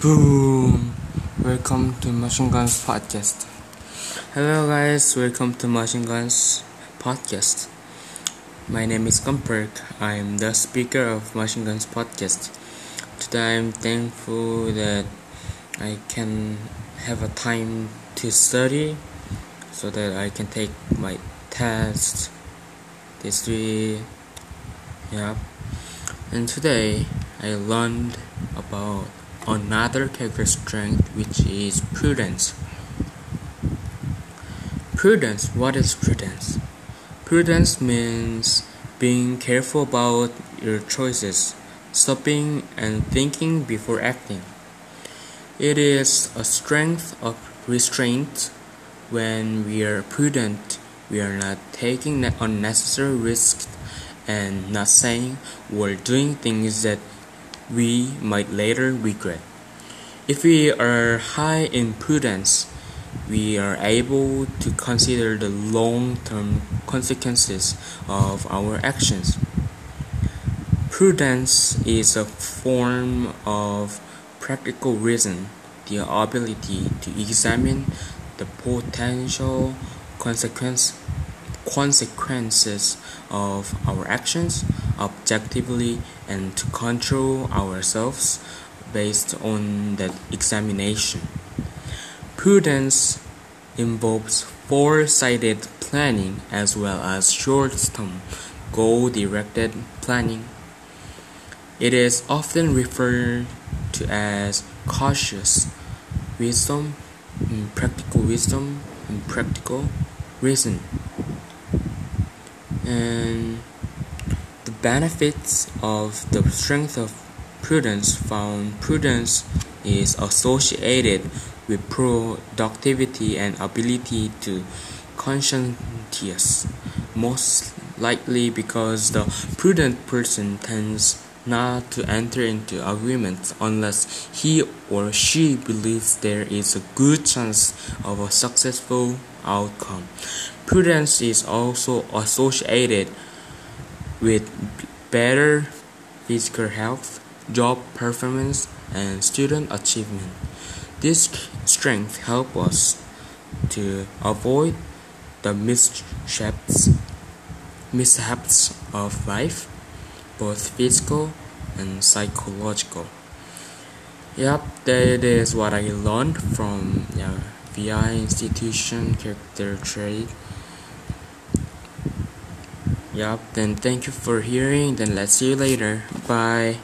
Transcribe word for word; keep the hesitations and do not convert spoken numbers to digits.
Boom! Welcome to Machine Guns Podcast. Hello guys, welcome to Machine Guns Podcast. My name is Gumperk. I am the speaker of Machine Guns Podcast. Today I am thankful that I can have a time to study so that I can take my tests this week. Yeah. And today I learned about another character strength, which is prudence. Prudence, what is prudence? Prudence means being careful about your choices, stopping and thinking before acting. It is a strength of restraint. When we are prudent, we are not taking unnecessary risks and not saying or doing things that we might later regret. If we are high in prudence, we are able to consider the long-term consequences of our actions. Prudence is a form of practical reason, the ability to examine the potential consequence, consequences of our actions objectively and to control ourselves based on that examination. Prudence involves foresighted planning as well as short-term goal-directed planning. It is often referred to as cautious wisdom, and practical wisdom, and practical reason. And the benefits of the strength of prudence found. Prudence is associated with productivity and ability to conscientious, most likely because the prudent person tends not to enter into agreements unless he or she believes there is a good chance of a successful outcome. Prudence is also associated with better physical health, job performance, and student achievement. This strength helps us to avoid the mishaps, mishaps of life, both physical and psychological. Yep, that is what I learned from yeah, V I institution character trait. Yep, then thank you for hearing. Then let's see you later. Bye.